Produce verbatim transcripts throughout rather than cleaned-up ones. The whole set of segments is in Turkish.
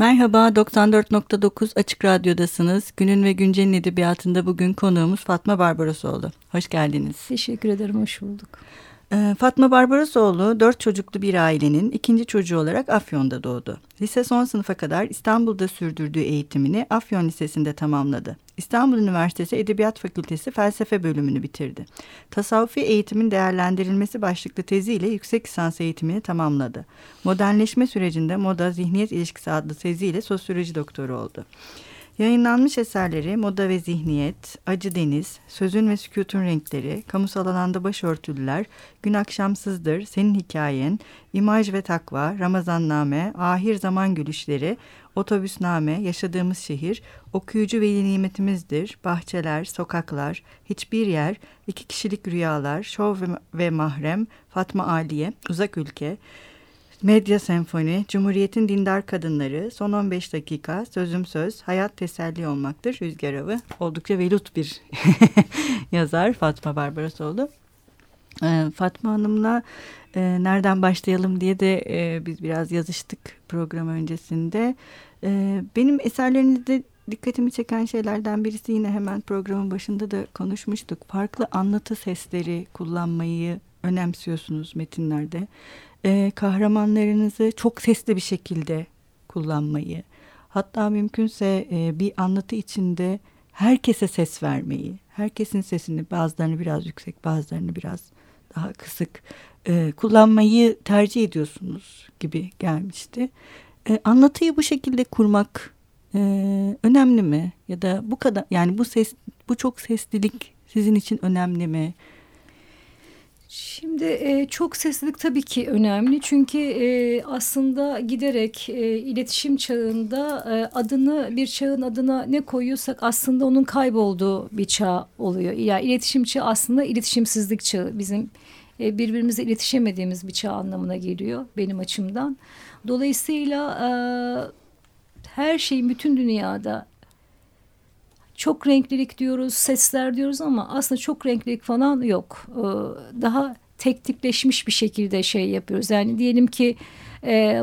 Merhaba, doksan dört nokta dokuz Açık Radyo'dasınız. Günün ve Güncel'in edebiyatında bugün konuğumuz Fatma Barbarosoğlu. Hoş geldiniz. Teşekkür ederim, hoş bulduk. Fatma Barbarosoğlu dört çocuklu bir ailenin ikinci çocuğu olarak Afyon'da doğdu. Lise son sınıfa kadar İstanbul'da sürdürdüğü eğitimini Afyon Lisesi'nde tamamladı. İstanbul Üniversitesi Edebiyat Fakültesi Felsefe Bölümünü bitirdi. Tasavvufi eğitimin değerlendirilmesi başlıklı teziyle yüksek lisans eğitimini tamamladı. Modernleşme sürecinde moda zihniyet ilişkisi adlı teziyle sosyoloji doktoru oldu. Yayınlanmış eserleri Moda ve Zihniyet, Acı Deniz, Sözün ve Sükutun Renkleri, Kamusal Alanda Başörtülüler, Gün Akşamsızdır, Senin Hikayen, İmaj ve Takva, Ramazanname, Ahir Zaman Gülüşleri, Otobüsname, Yaşadığımız Şehir, Okuyucu ve Yeni Nimetimizdir, Bahçeler, Sokaklar, Hiçbir Yer, İki Kişilik Rüyalar, Şov ve Mahrem, Fatma Aliye, Uzak Ülke, Medya Senfoni, Cumhuriyet'in Dindar Kadınları, Son on beş Dakika, Sözüm Söz, Hayat Teselli Olmaktır, Rüzgar Avı. Oldukça velut bir yazar Fatma Barbarosoğlu. Ee, Fatma Hanım'la e, nereden başlayalım diye de e, biz biraz yazıştık program öncesinde. E, benim eserlerinizde dikkatimi çeken şeylerden birisi, yine hemen programın başında da konuşmuştuk. Farklı anlatı sesleri kullanmayı önemsiyorsunuz metinlerde. Ee, kahramanlarınızı çok sesli bir şekilde kullanmayı, hatta mümkünse e, bir anlatı içinde herkese ses vermeyi, herkesin sesini, bazılarını biraz yüksek, bazılarını biraz daha kısık e, kullanmayı tercih ediyorsunuz gibi gelmişti. E, anlatıyı bu şekilde kurmak e, önemli mi? Ya da bu kadar, yani bu ses, bu çok seslilik sizin için önemli mi? Şimdi çok seslilik tabii ki önemli, çünkü aslında giderek iletişim çağında adını, bir çağın adına ne koyuyorsak aslında onun kaybolduğu bir çağ oluyor. Yani iletişim çağı aslında iletişimsizlik çağı, bizim birbirimize iletişemediğimiz bir çağ anlamına geliyor benim açımdan. Dolayısıyla her şeyin bütün dünyada çok renklilik diyoruz, sesler diyoruz ama aslında çok renklilik falan yok. Daha tek tipleşmiş bir şekilde şey yapıyoruz. Yani diyelim ki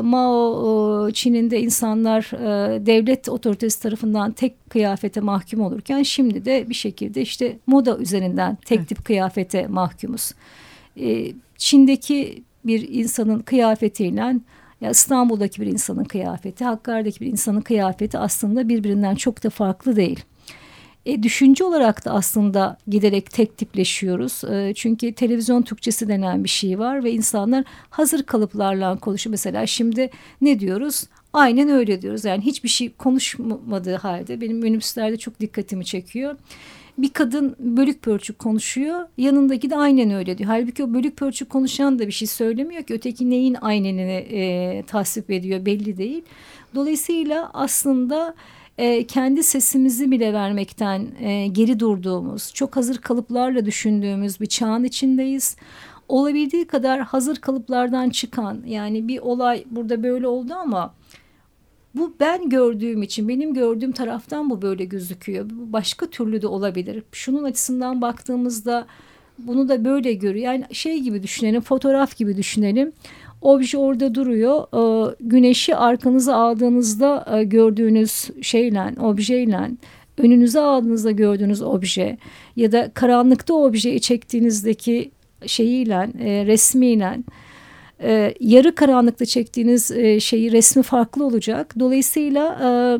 Mao Çin'inde insanlar devlet otoritesi tarafından tek kıyafete mahkum olurken, şimdi de bir şekilde işte moda üzerinden tek tip kıyafete mahkumuz. Çin'deki bir insanın kıyafetiyle ya İstanbul'daki bir insanın kıyafeti, Hakkari'deki bir insanın kıyafeti aslında birbirinden çok da farklı değil. E, düşünce olarak da aslında giderek tek tipleşiyoruz. E, çünkü televizyon Türkçesi denen bir şey var ve insanlar hazır kalıplarla konuşuyor. Mesela şimdi ne diyoruz? Aynen öyle diyoruz. Yani hiçbir şey konuşmadığı halde, benim minibüslerde çok dikkatimi çekiyor. Bir kadın bölük pörçük konuşuyor, yanındaki de aynen öyle diyor. Halbuki o bölük pörçük konuşan da bir şey söylemiyor ki, öteki neyin aynenini e, tasvip ediyor belli değil. Dolayısıyla aslında kendi sesimizi bile vermekten geri durduğumuz, çok hazır kalıplarla düşündüğümüz bir çağın içindeyiz. Olabildiği kadar hazır kalıplardan çıkan, yani bir olay burada böyle oldu ama bu ben gördüğüm için, benim gördüğüm taraftan bu böyle gözüküyor. Başka türlü de olabilir. Şunun açısından baktığımızda bunu da böyle görüyor. Yani şey gibi düşünelim, fotoğraf gibi düşünelim. Obje orada duruyor. Güneşi arkanıza aldığınızda gördüğünüz şeyle, objeyle, önünüze aldığınızda gördüğünüz obje ya da karanlıkta objeyi çektiğinizdeki şeyiyle, resmiyle, yarı karanlıkta çektiğiniz şeyi, resmi farklı olacak. Dolayısıyla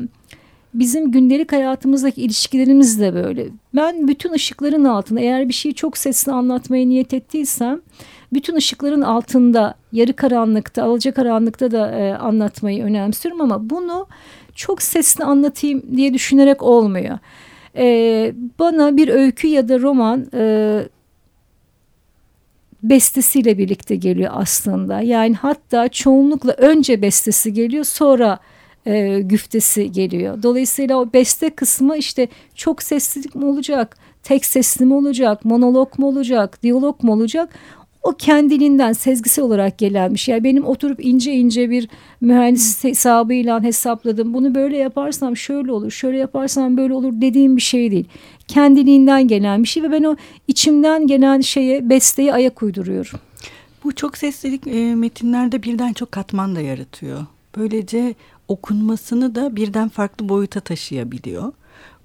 bizim gündelik hayatımızdaki ilişkilerimiz de böyle. Ben bütün ışıkların altında, eğer bir şeyi çok sesli anlatmaya niyet ettiysem, bütün ışıkların altında, yarı karanlıkta, alacakaranlıkta da e, anlatmayı önemsiyorum ama bunu çok sesli anlatayım diye düşünerek olmuyor. E, bana bir öykü ya da roman e, bestesiyle birlikte geliyor aslında. Yani hatta çoğunlukla önce bestesi geliyor, sonra e, güftesi geliyor. Dolayısıyla o beste kısmı işte çok seslilik mi olacak, tek sesli mi olacak, monolog mu olacak, diyalog mu olacak? O kendiliğinden sezgisel olarak gelenmiş. Yani benim oturup ince ince bir mühendis hesabıyla hesapladım, bunu böyle yaparsam şöyle olur, şöyle yaparsam böyle olur dediğim bir şey değil. Kendiliğinden gelen bir şey ve ben o içimden gelen şeye, besteye ayak uyduruyorum. Bu çok seslilik e, metinlerde birden çok katman da yaratıyor. Böylece okunmasını da birden farklı boyuta taşıyabiliyor.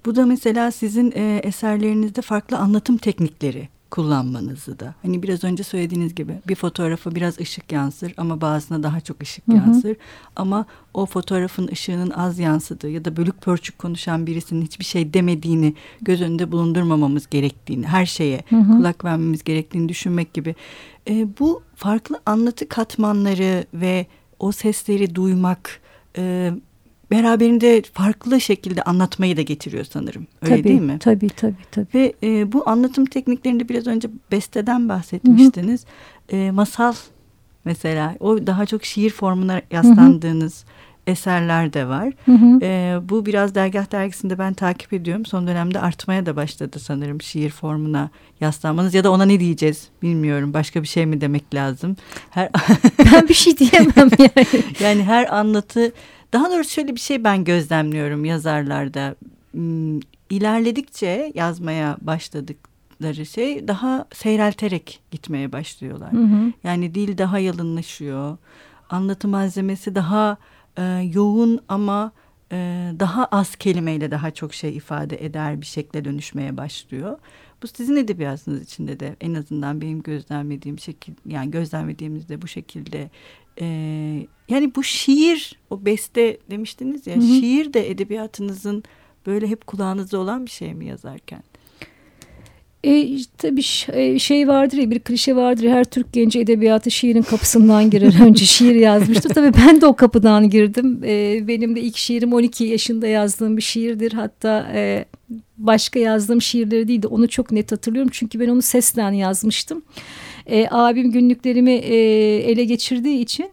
Bu da mesela sizin e, eserlerinizde farklı anlatım teknikleri kullanmanızı da. Hani biraz önce söylediğiniz gibi bir fotoğrafa biraz ışık yansır ama bazına daha çok ışık Hı-hı. yansır. Ama o fotoğrafın ışığının az yansıdığı ya da bölük pörçük konuşan birisinin hiçbir şey demediğini göz önünde bulundurmamamız gerektiğini, her şeye Hı-hı. kulak vermemiz gerektiğini düşünmek gibi. E, bu farklı anlatı katmanları ve o sesleri duymak e, beraberinde farklı şekilde anlatmayı da getiriyor sanırım. Öyle tabii, değil mi? Tabii tabii tabii. Ve e, bu anlatım tekniklerinde biraz önce besteden bahsetmiştiniz. E, masal mesela o daha çok şiir formuna yaslandığınız Hı-hı. eserler de var. E, bu biraz dergah dergisinde ben takip ediyorum. Son dönemde artmaya da başladı sanırım şiir formuna yaslanmanız ya da ona ne diyeceğiz bilmiyorum. Başka bir şey mi demek lazım? Her ben bir şey diyemem yani. Yani her anlatı. Daha doğrusu şöyle bir şey ben gözlemliyorum yazarlarda. İlerledikçe yazmaya başladıkları şey daha seyrelterek gitmeye başlıyorlar. Hı hı. Yani dil daha yalınlaşıyor. Anlatı malzemesi daha e, yoğun ama e, daha az kelimeyle daha çok şey ifade eder bir şekle dönüşmeye başlıyor. Bu sizin edebiyatınız içinde de en azından benim gözlemlediğim şekil, yani gözlemlediğimizde bu şekilde. Ee, yani bu şiir, o beste demiştiniz ya, hı hı. şiir de edebiyatınızın böyle hep kulağınızda olan bir şey mi yazarken? E, tabii şey vardır ya, bir klişe vardır ya, her Türk genci edebiyatı şiirin kapısından girer. Önce şiir yazmıştır. Tabii ben de o kapıdan girdim. E, benim de ilk şiirim on iki yaşında yazdığım bir şiirdir. Hatta e, başka yazdığım şiirleri değil de onu çok net hatırlıyorum. Çünkü ben onu seslen yazmıştım. E, abim günlüklerimi e, ele geçirdiği için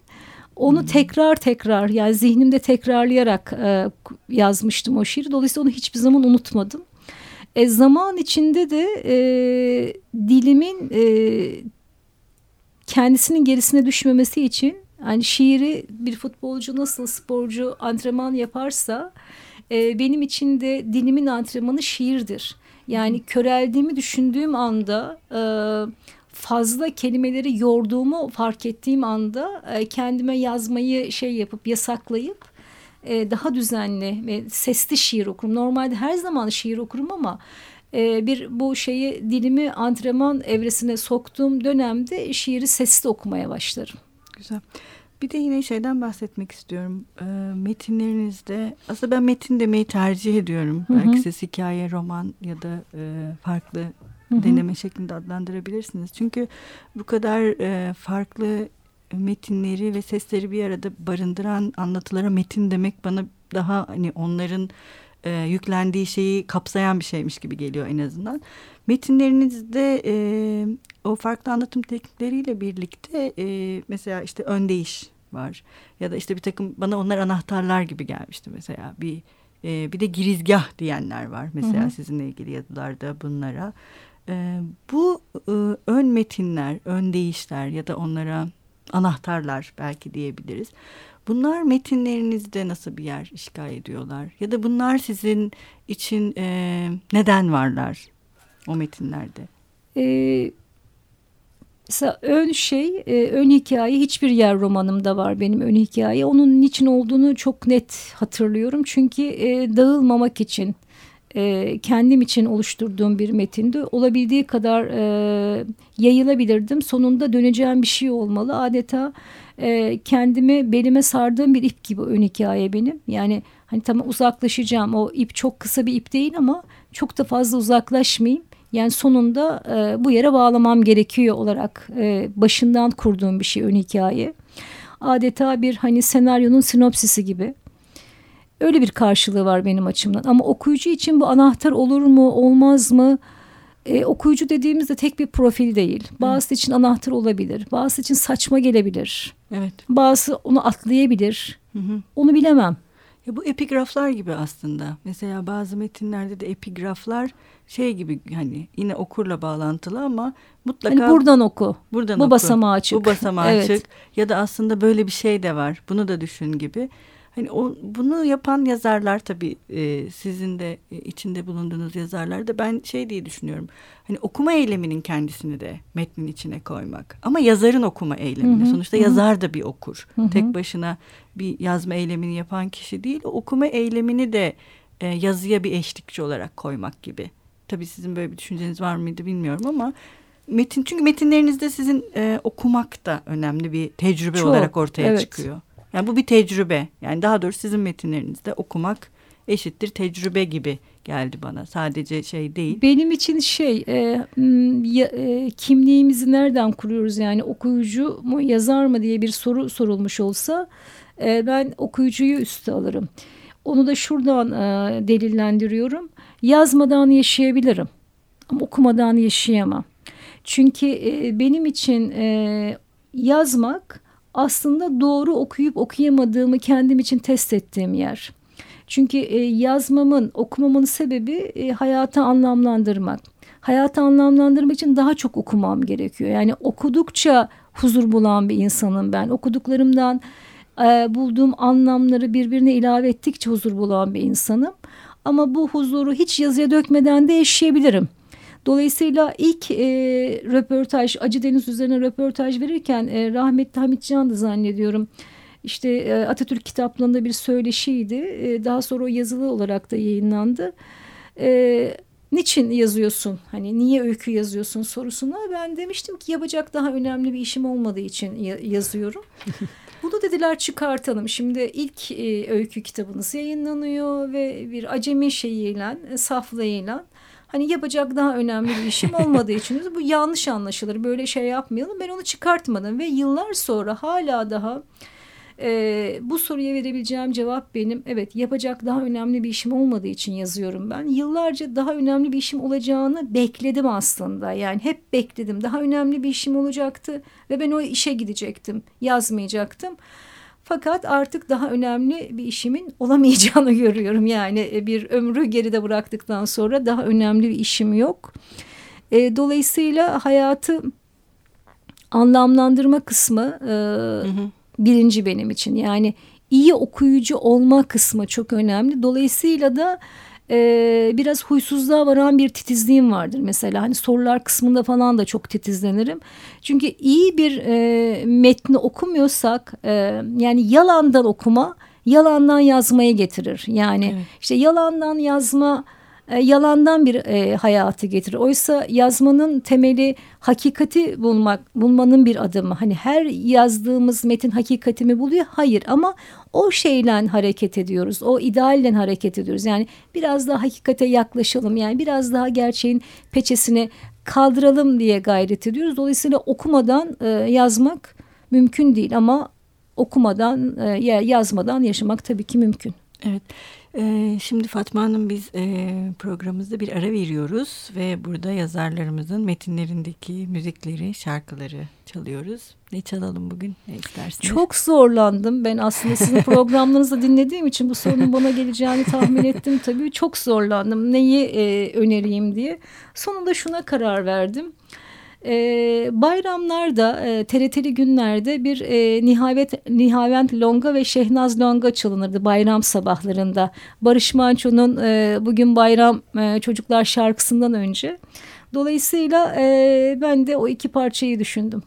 onu hmm. tekrar tekrar yani zihnimde tekrarlayarak e, yazmıştım o şiiri. Dolayısıyla onu hiçbir zaman unutmadım. E, zaman içinde de e, dilimin e, kendisinin gerisine düşmemesi için yani şiiri bir futbolcu nasıl sporcu antrenman yaparsa e, benim için de dilimin antrenmanı şiirdir. Yani köreldiğimi düşündüğüm anda e, fazla kelimeleri yorduğumu fark ettiğim anda e, kendime yazmayı şey yapıp yasaklayıp e, daha düzenli ve sesli şiir okurum. Normalde her zaman şiir okurum ama e, bir bu şeyi dilimi antrenman evresine soktuğum dönemde şiiri sesli okumaya başlarım. Güzel. Bir de yine şeyden bahsetmek istiyorum. E, metinlerinizde aslında ben metin demeyi tercih ediyorum. Hı-hı. Belki ses hikaye, roman ya da e, farklı deneme şeklinde adlandırabilirsiniz. Çünkü bu kadar e, farklı metinleri ve sesleri bir arada barındıran anlatılara metin demek bana daha hani onların e, yüklendiği şeyi kapsayan bir şeymiş gibi geliyor en azından. Metinlerinizde e, o farklı anlatım teknikleriyle birlikte e, mesela işte öndeyiş var ya da işte bir takım bana onlar anahtarlar gibi gelmişti mesela bir e, bir de girizgah diyenler var mesela Hı-hı. sizinle ilgili yazılarda bunlara. Ee, bu e, ön metinler, ön deyişler ya da onlara anahtarlar belki diyebiliriz. Bunlar metinlerinizde nasıl bir yer işgal ediyorlar? Ya da bunlar sizin için e, neden varlar o metinlerde? Ee, mesela ön şey, e, ön hikaye hiçbir yer romanımda var benim ön hikaye. Onun niçin olduğunu çok net hatırlıyorum. Çünkü e, dağılmamak için. E, kendim için oluşturduğum bir metinde olabildiği kadar e, yayılabilirdim. Sonunda döneceğim bir şey olmalı. Adeta e, kendimi belime sardığım bir ip gibi ön hikaye benim. Yani hani tamam uzaklaşacağım. O ip çok kısa bir ip değil ama çok da fazla uzaklaşmayayım. Yani sonunda e, bu yere bağlamam gerekiyor olarak e, başından kurduğum bir şey ön hikaye. Adeta bir hani senaryonun sinopsisi gibi. Öyle bir karşılığı var benim açımdan. Ama okuyucu için bu anahtar olur mu, olmaz mı? E, okuyucu dediğimizde tek bir profil değil. Bazısı evet. için anahtar olabilir. Bazısı için saçma gelebilir. Evet. Bazısı onu atlayabilir. Hı hı. Onu bilemem. Ya bu epigraflar gibi aslında. Mesela bazı metinlerde de epigraflar şey gibi hani yine okurla bağlantılı ama mutlaka hani buradan oku. Buradan bu oku. Basamağı çık. Bu basamağı evet. çık. Ya da aslında böyle bir şey de var. Bunu da düşün gibi. Hani o, bunu yapan yazarlar tabii e, sizin de e, içinde bulunduğunuz yazarlar da ben şey diye düşünüyorum. Hani okuma eyleminin kendisini de metnin içine koymak. Ama yazarın okuma eylemini. Hı-hı. Sonuçta Hı-hı. yazar da bir okur. Hı-hı. Tek başına bir yazma eylemini yapan kişi değil. O okuma eylemini de e, yazıya bir eşlikçi olarak koymak gibi. Tabii sizin böyle bir düşünceniz var mıydı bilmiyorum ama... metin çünkü metinlerinizde sizin e, okumak da önemli bir tecrübe Çok, olarak ortaya evet. çıkıyor. Yani bu bir tecrübe. Yani daha doğrusu sizin metinlerinizde okumak eşittir tecrübe gibi geldi bana. Sadece şey değil. Benim için şey e, e, kimliğimizi nereden kuruyoruz? Yani okuyucu mu yazar mı diye bir soru sorulmuş olsa e, ben okuyucuyu üste alırım. Onu da şuradan e, delillendiriyorum. Yazmadan yaşayabilirim ama okumadan yaşayamam. Çünkü benim için yazmak aslında doğru okuyup okuyamadığımı kendim için test ettiğim yer. Çünkü yazmamın, okumamın sebebi hayatı anlamlandırmak. Hayatı anlamlandırmak için daha çok okumam gerekiyor. Yani okudukça huzur bulan bir insanım ben. Okuduklarımdan bulduğum anlamları birbirine ilave ettikçe huzur bulan bir insanım. Ama bu huzuru hiç yazıya dökmeden de yaşayabilirim. Dolayısıyla ilk e, röportaj, Acı Deniz üzerine röportaj verirken e, rahmetli Hamit Can'dı zannediyorum. İşte e, Atatürk kitaplığında bir söyleşiydi. E, daha sonra o yazılı olarak da yayınlandı. E, niçin yazıyorsun? Hani niye öykü yazıyorsun sorusuna ben demiştim ki yapacak daha önemli bir işim olmadığı için ya- yazıyorum. Bunu dediler çıkartalım. Şimdi ilk e, öykü kitabınız yayınlanıyor ve bir acemi şeyiyle, saflayıyla. Hani yapacak daha önemli bir işim olmadığı için bu yanlış anlaşılır. Böyle şey yapmayalım. Ben onu çıkartmadım ve yıllar sonra hala daha e, bu soruya verebileceğim cevap benim. Evet, yapacak daha önemli bir işim olmadığı için yazıyorum ben. Yıllarca daha önemli bir işim olacağını bekledim aslında. Yani hep bekledim. Daha önemli bir işim olacaktı ve ben o işe gidecektim. Yazmayacaktım. Fakat artık daha önemli bir işimin olamayacağını görüyorum. Yani bir ömrü geride bıraktıktan sonra daha önemli bir işim yok. Dolayısıyla hayatı anlamlandırma kısmı hı hı. birinci benim için. Yani iyi okuyucu olma kısmı çok önemli. Dolayısıyla da biraz huysuzluğa varan bir titizliğim vardır mesela. Hani sorular kısmında falan da çok titizlenirim. Çünkü iyi bir e, metni okumuyorsak e, yani yalandan okuma yalandan yazmaya getirir. Yani evet. işte yalandan yazma e, yalandan bir e, hayatı getirir. Oysa yazmanın temeli hakikati bulmak, bulmanın bir adımı. Hani her yazdığımız metin hakikati mi buluyor? Hayır, ama o şeyle hareket ediyoruz. O idealle hareket ediyoruz. Yani biraz daha hakikate yaklaşalım. Yani biraz daha gerçeğin peçesini kaldıralım diye gayret ediyoruz. Dolayısıyla okumadan e, yazmak mümkün değil ama okumadan e, yazmadan yaşamak tabii ki mümkün. Evet. Ee, şimdi Fatma Hanım, biz e, programımızda bir ara veriyoruz ve burada yazarlarımızın metinlerindeki müzikleri, şarkıları çalıyoruz. Ne çalalım bugün? Ne istersiniz? Çok zorlandım. Ben aslında sizin programlarınızı dinlediğim için bu sorunun bana geleceğini tahmin ettim tabii. Çok zorlandım. Neyi e, önereyim diye. Sonunda şuna karar verdim. E, bayramlarda, e, T R T'li günlerde bir e, Nihavent, Nihavent Longa ve Şehnaz Longa çalınırdı bayram sabahlarında. Barış Manço'nun e, Bugün Bayram e, Çocuklar şarkısından önce. Dolayısıyla e, ben de o iki parçayı düşündüm.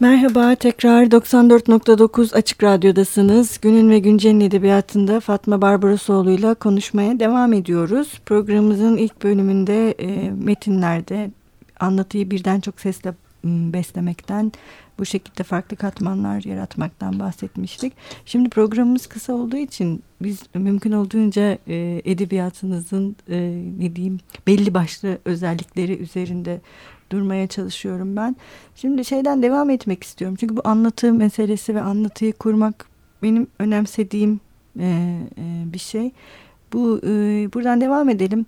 Merhaba, tekrar doksan dört nokta dokuz Açık Radyo'dasınız. Günün ve Güncel'in edebiyatında Fatma Barbarosoğlu ile konuşmaya devam ediyoruz. Programımızın ilk bölümünde e, metinlerde anlatıyı birden çok sesle beslemekten, bu şekilde farklı katmanlar yaratmaktan bahsetmiştik. Şimdi programımız kısa olduğu için biz mümkün olduğunca e, edebiyatınızın e, ne diyeyim belli başlı özellikleri üzerinde durmaya çalışıyorum ben. Şimdi şeyden devam etmek istiyorum. Çünkü bu anlatı meselesi ve anlatıyı kurmak benim önemsediğim e, e, bir şey. Bu e, buradan devam edelim.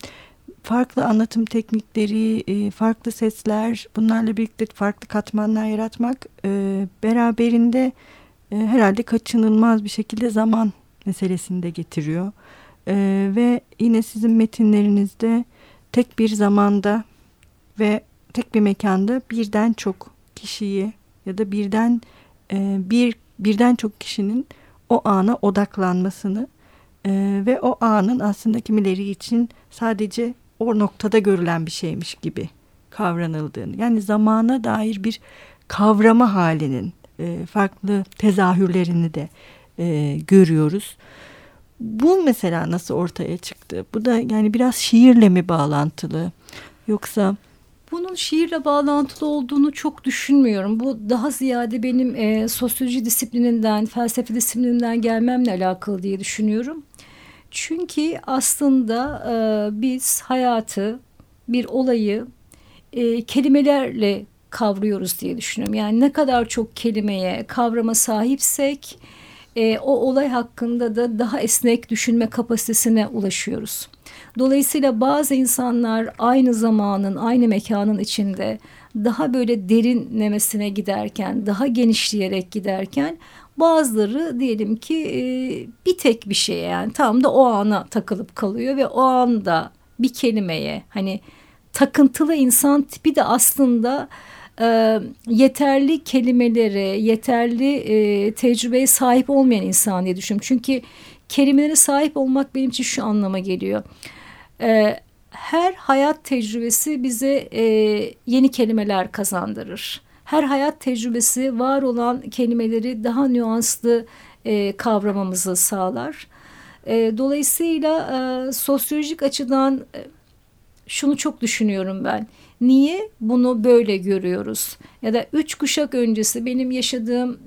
Farklı anlatım teknikleri, farklı sesler, bunlarla birlikte farklı katmanlar yaratmak beraberinde herhalde kaçınılmaz bir şekilde zaman meselesini de getiriyor. Ve yine sizin metinlerinizde tek bir zamanda ve tek bir mekanda birden çok kişiyi ya da birden bir birden çok kişinin o ana odaklanmasını ve o anın aslında kimileri için sadece o noktada görülen bir şeymiş gibi kavranıldığını, yani zamana dair bir kavrama halinin e, farklı tezahürlerini de e, görüyoruz. Bu mesela nasıl ortaya çıktı? Bu da yani biraz şiirle mi bağlantılı, yoksa? Bunun şiirle bağlantılı olduğunu çok düşünmüyorum. Bu daha ziyade benim e, sosyoloji disiplininden, felsefe disiplininden gelmemle alakalı diye düşünüyorum. Çünkü aslında e, biz hayatı, bir olayı e, kelimelerle kavruyoruz diye düşünüyorum. Yani ne kadar çok kelimeye, kavrama sahipsek e, o olay hakkında da daha esnek düşünme kapasitesine ulaşıyoruz. Dolayısıyla bazı insanlar aynı zamanın, aynı mekanın içinde daha böyle derinlemesine giderken, daha genişleyerek giderken, bazıları diyelim ki bir tek bir şeye, yani tam da o ana takılıp kalıyor ve o anda bir kelimeye, hani takıntılı insan tipi de aslında e, yeterli kelimelere, yeterli e, tecrübeye sahip olmayan insan diye düşünüyorum. Çünkü kelimelere sahip olmak benim için şu anlama geliyor. E, her hayat tecrübesi bize e, yeni kelimeler kazandırır. Her hayat tecrübesi var olan kelimeleri daha nüanslı e, kavramamızı sağlar. E, dolayısıyla e, sosyolojik açıdan e, şunu çok düşünüyorum ben. Niye bunu böyle görüyoruz? Ya da üç kuşak öncesi benim yaşadığım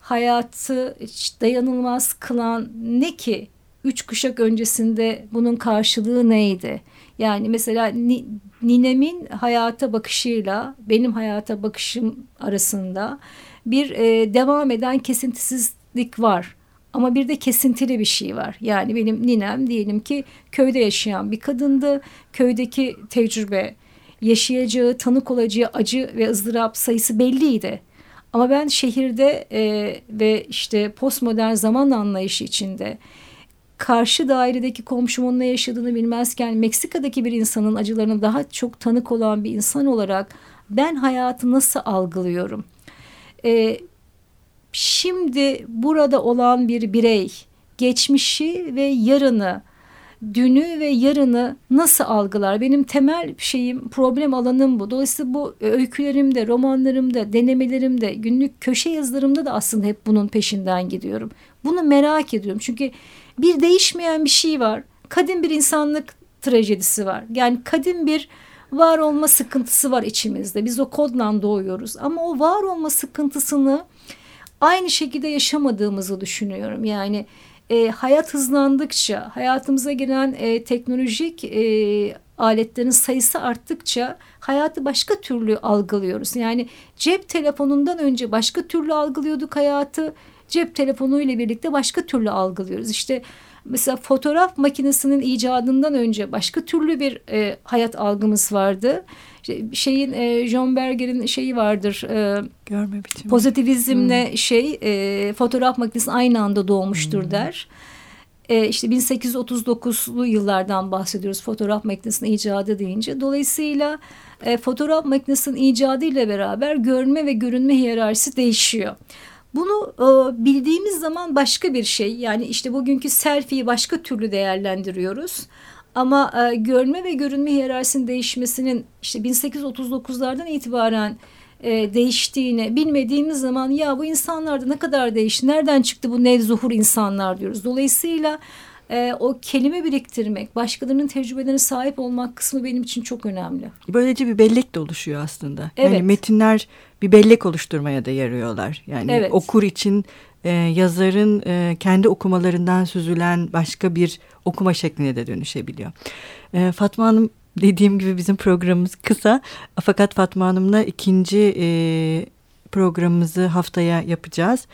hayatı dayanılmaz kılan ne ki? Üç kuşak öncesinde bunun karşılığı neydi? Yani mesela ni, ninemin hayata bakışıyla benim hayata bakışım arasında bir e, devam eden kesintisizlik var. Ama bir de kesintili bir şey var. Yani benim ninem diyelim ki köyde yaşayan bir kadındı. Köydeki tecrübe, yaşayacağı, tanık olacağı acı ve ızdırap sayısı belliydi. Ama ben şehirde e, ve işte postmodern zaman anlayışı içinde karşı dairedeki komşumun ne yaşadığını bilmezken Meksika'daki bir insanın acılarına daha çok tanık olan bir insan olarak ben hayatı nasıl algılıyorum? Ee, şimdi burada olan bir birey geçmişi ve yarını, dünü ve yarını nasıl algılar? Benim temel şeyim, problem alanım bu. Dolayısıyla bu öykülerimde, romanlarımda, denemelerimde, günlük köşe yazılarımda da aslında hep bunun peşinden gidiyorum. Bunu merak ediyorum. Çünkü bir değişmeyen bir şey var. Kadim bir insanlık trajedisi var. Yani kadim bir var olma sıkıntısı var içimizde. Biz o kodla doğuyoruz. Ama o var olma sıkıntısını aynı şekilde yaşamadığımızı düşünüyorum. Yani e, hayat hızlandıkça, hayatımıza giren e, teknolojik e, aletlerin sayısı arttıkça hayatı başka türlü algılıyoruz. Yani cep telefonundan önce başka türlü algılıyorduk hayatı. Cep telefonuyla birlikte başka türlü algılıyoruz. İşte mesela fotoğraf makinesinin icadından önce başka türlü bir e, hayat algımız vardı. İşte şeyin e, John Berger'in şeyi vardır. E, Görme biçimi. Pozitivizmle hmm. şey e, fotoğraf makinesi aynı anda doğmuştur hmm. der. E, işte bin sekiz yüz otuz dokuzlu yıllardan bahsediyoruz fotoğraf makinesinin icadı deyince. Dolayısıyla e, fotoğraf makinesinin icadı ile beraber görme ve görünme hiyerarşisi değişiyor. Bunu e, bildiğimiz zaman başka bir şey, yani işte bugünkü selfie'yi başka türlü değerlendiriyoruz. Ama e, görme ve görünme hiyerarşisinin değişmesinin işte bin sekiz yüz otuz dokuzlardan itibaren e, değiştiğini bilmediğimiz zaman ya bu insanlar da ne kadar değişti, nereden çıktı bu nevzuhur insanlar diyoruz. Dolayısıyla e, o kelime biriktirmek, başkalarının tecrübelerine sahip olmak kısmı benim için çok önemli. Böylece bir bellek de oluşuyor aslında. Evet. Yani metinler bir bellek oluşturmaya da yarıyorlar. Yani evet. okur için e, yazarın e, kendi okumalarından süzülen başka bir okuma şekline de dönüşebiliyor. E, Fatma Hanım, dediğim gibi bizim programımız kısa, fakat Fatma Hanım'la ikinci e, programımızı haftaya yapacağız.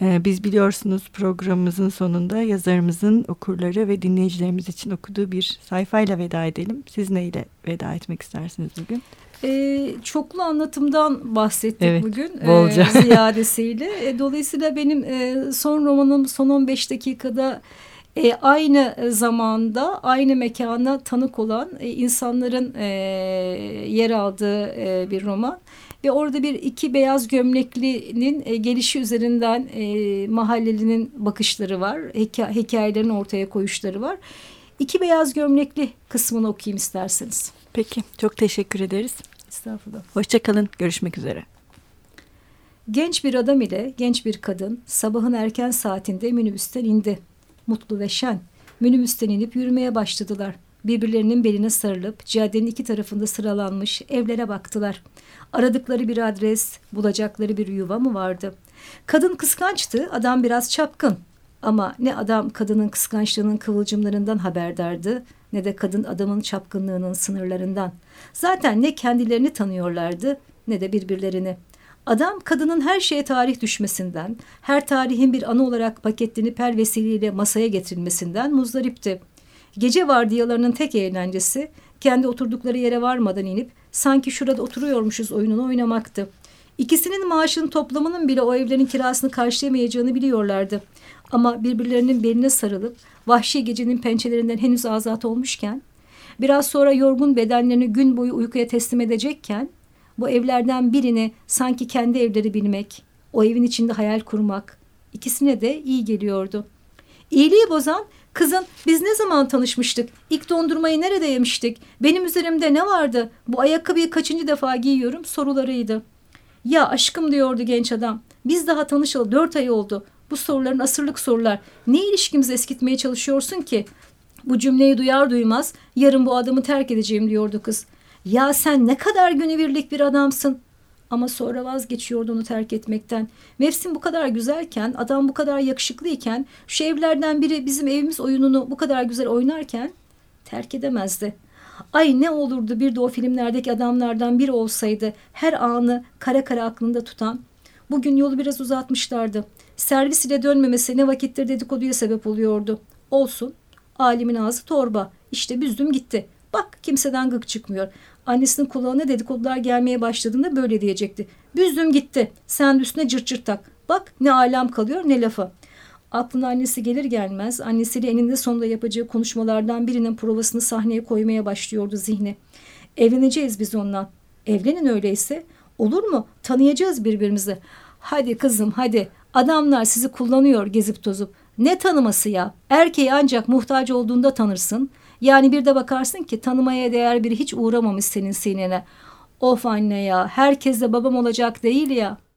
E, biz biliyorsunuz programımızın sonunda yazarımızın okurları ve dinleyicilerimiz için okuduğu bir sayfayla veda edelim. Siz neyle veda etmek istersiniz bugün? E, çoklu anlatımdan bahsettik evet, bugün e, ziyadesiyle. E, dolayısıyla benim e, son romanım son on beş dakikada... E, aynı zamanda aynı mekana tanık olan e, insanların e, yer aldığı e, bir roman ve orada bir iki beyaz gömleklinin e, gelişi üzerinden e, mahallelinin bakışları var, heka- hikayelerin ortaya koyuşları var. İki beyaz gömlekli kısmını okuyayım isterseniz. Peki, çok teşekkür ederiz. Estağfurullah. Hoşçakalın, görüşmek üzere. Genç bir adam ile genç bir kadın sabahın erken saatinde minibüsten indi. Mutlu ve şen minibüsten inip yürümeye başladılar. Birbirlerinin beline sarılıp caddenin iki tarafında sıralanmış evlere baktılar. Aradıkları bir adres, bulacakları bir yuva mı vardı? Kadın kıskançtı, adam biraz çapkın. Ama ne adam kadının kıskançlığının kıvılcımlarından haberdardı, ne de kadın adamın çapkınlığının sınırlarından. Zaten ne kendilerini tanıyorlardı, ne de birbirlerini. Adam kadının her şeye tarih düşmesinden, her tarihin bir anı olarak paketlenip her vesileyle masaya getirilmesinden muzdaripti. Gece vardiyalarının tek eğlencesi kendi oturdukları yere varmadan inip sanki şurada oturuyormuşuz oyununu oynamaktı. İkisinin maaşının toplamının bile o evlerin kirasını karşılayamayacağını biliyorlardı. Ama birbirlerinin beline sarılıp vahşi gecenin pençelerinden henüz azat olmuşken, biraz sonra yorgun bedenlerini gün boyu uykuya teslim edecekken, bu evlerden birini sanki kendi evleri bilmek, o evin içinde hayal kurmak ikisine de iyi geliyordu. İyiliği bozan kızın biz ne zaman tanışmıştık, ilk dondurmayı nerede yemiştik, benim üzerimde ne vardı, bu ayakkabıyı kaçıncı defa giyiyorum sorularıydı. Ya aşkım diyordu genç adam, biz daha tanışalı dört ay oldu, bu soruların asırlık sorular, ne ilişkimizi eskitmeye çalışıyorsun ki? Bu cümleyi duyar duymaz yarın bu adamı terk edeceğim diyordu kız. Ya sen ne kadar günübirlik bir adamsın. Ama sonra vazgeçiyordu onu terk etmekten. Mevsim bu kadar güzelken, adam bu kadar yakışıklıyken, şu evlerden biri bizim evimiz oyununu bu kadar güzel oynarken terk edemezdi. Ay ne olurdu bir de o filmlerdeki adamlardan biri olsaydı, her anı kara kara aklında tutan. Bugün yolu biraz uzatmışlardı. Servis ile dönmemesi ne vakittir dedikoduya sebep oluyordu. Olsun, alimin ağzı torba. İşte büzdüm gitti. Bak kimseden gık çıkmıyor. Annesinin kulağına dedikodular gelmeye başladığında böyle diyecekti. Büzdüm gitti. Sen de üstüne cırt cırt tak. Bak ne alem kalıyor ne lafı. Aklına annesi gelir gelmez annesiyle eninde sonunda yapacağı konuşmalardan birinin provasını sahneye koymaya başlıyordu zihni. Evleneceğiz biz ondan. Evlenin öyleyse. Olur mu? Tanıyacağız birbirimizi. Hadi kızım hadi. Adamlar sizi kullanıyor gezip tozup. Ne tanıması ya? Erkeği ancak muhtaç olduğunda tanırsın. Yani bir de bakarsın ki tanımaya değer biri hiç uğramamış senin sinene. Of anne ya, herkes de babam olacak değil ya.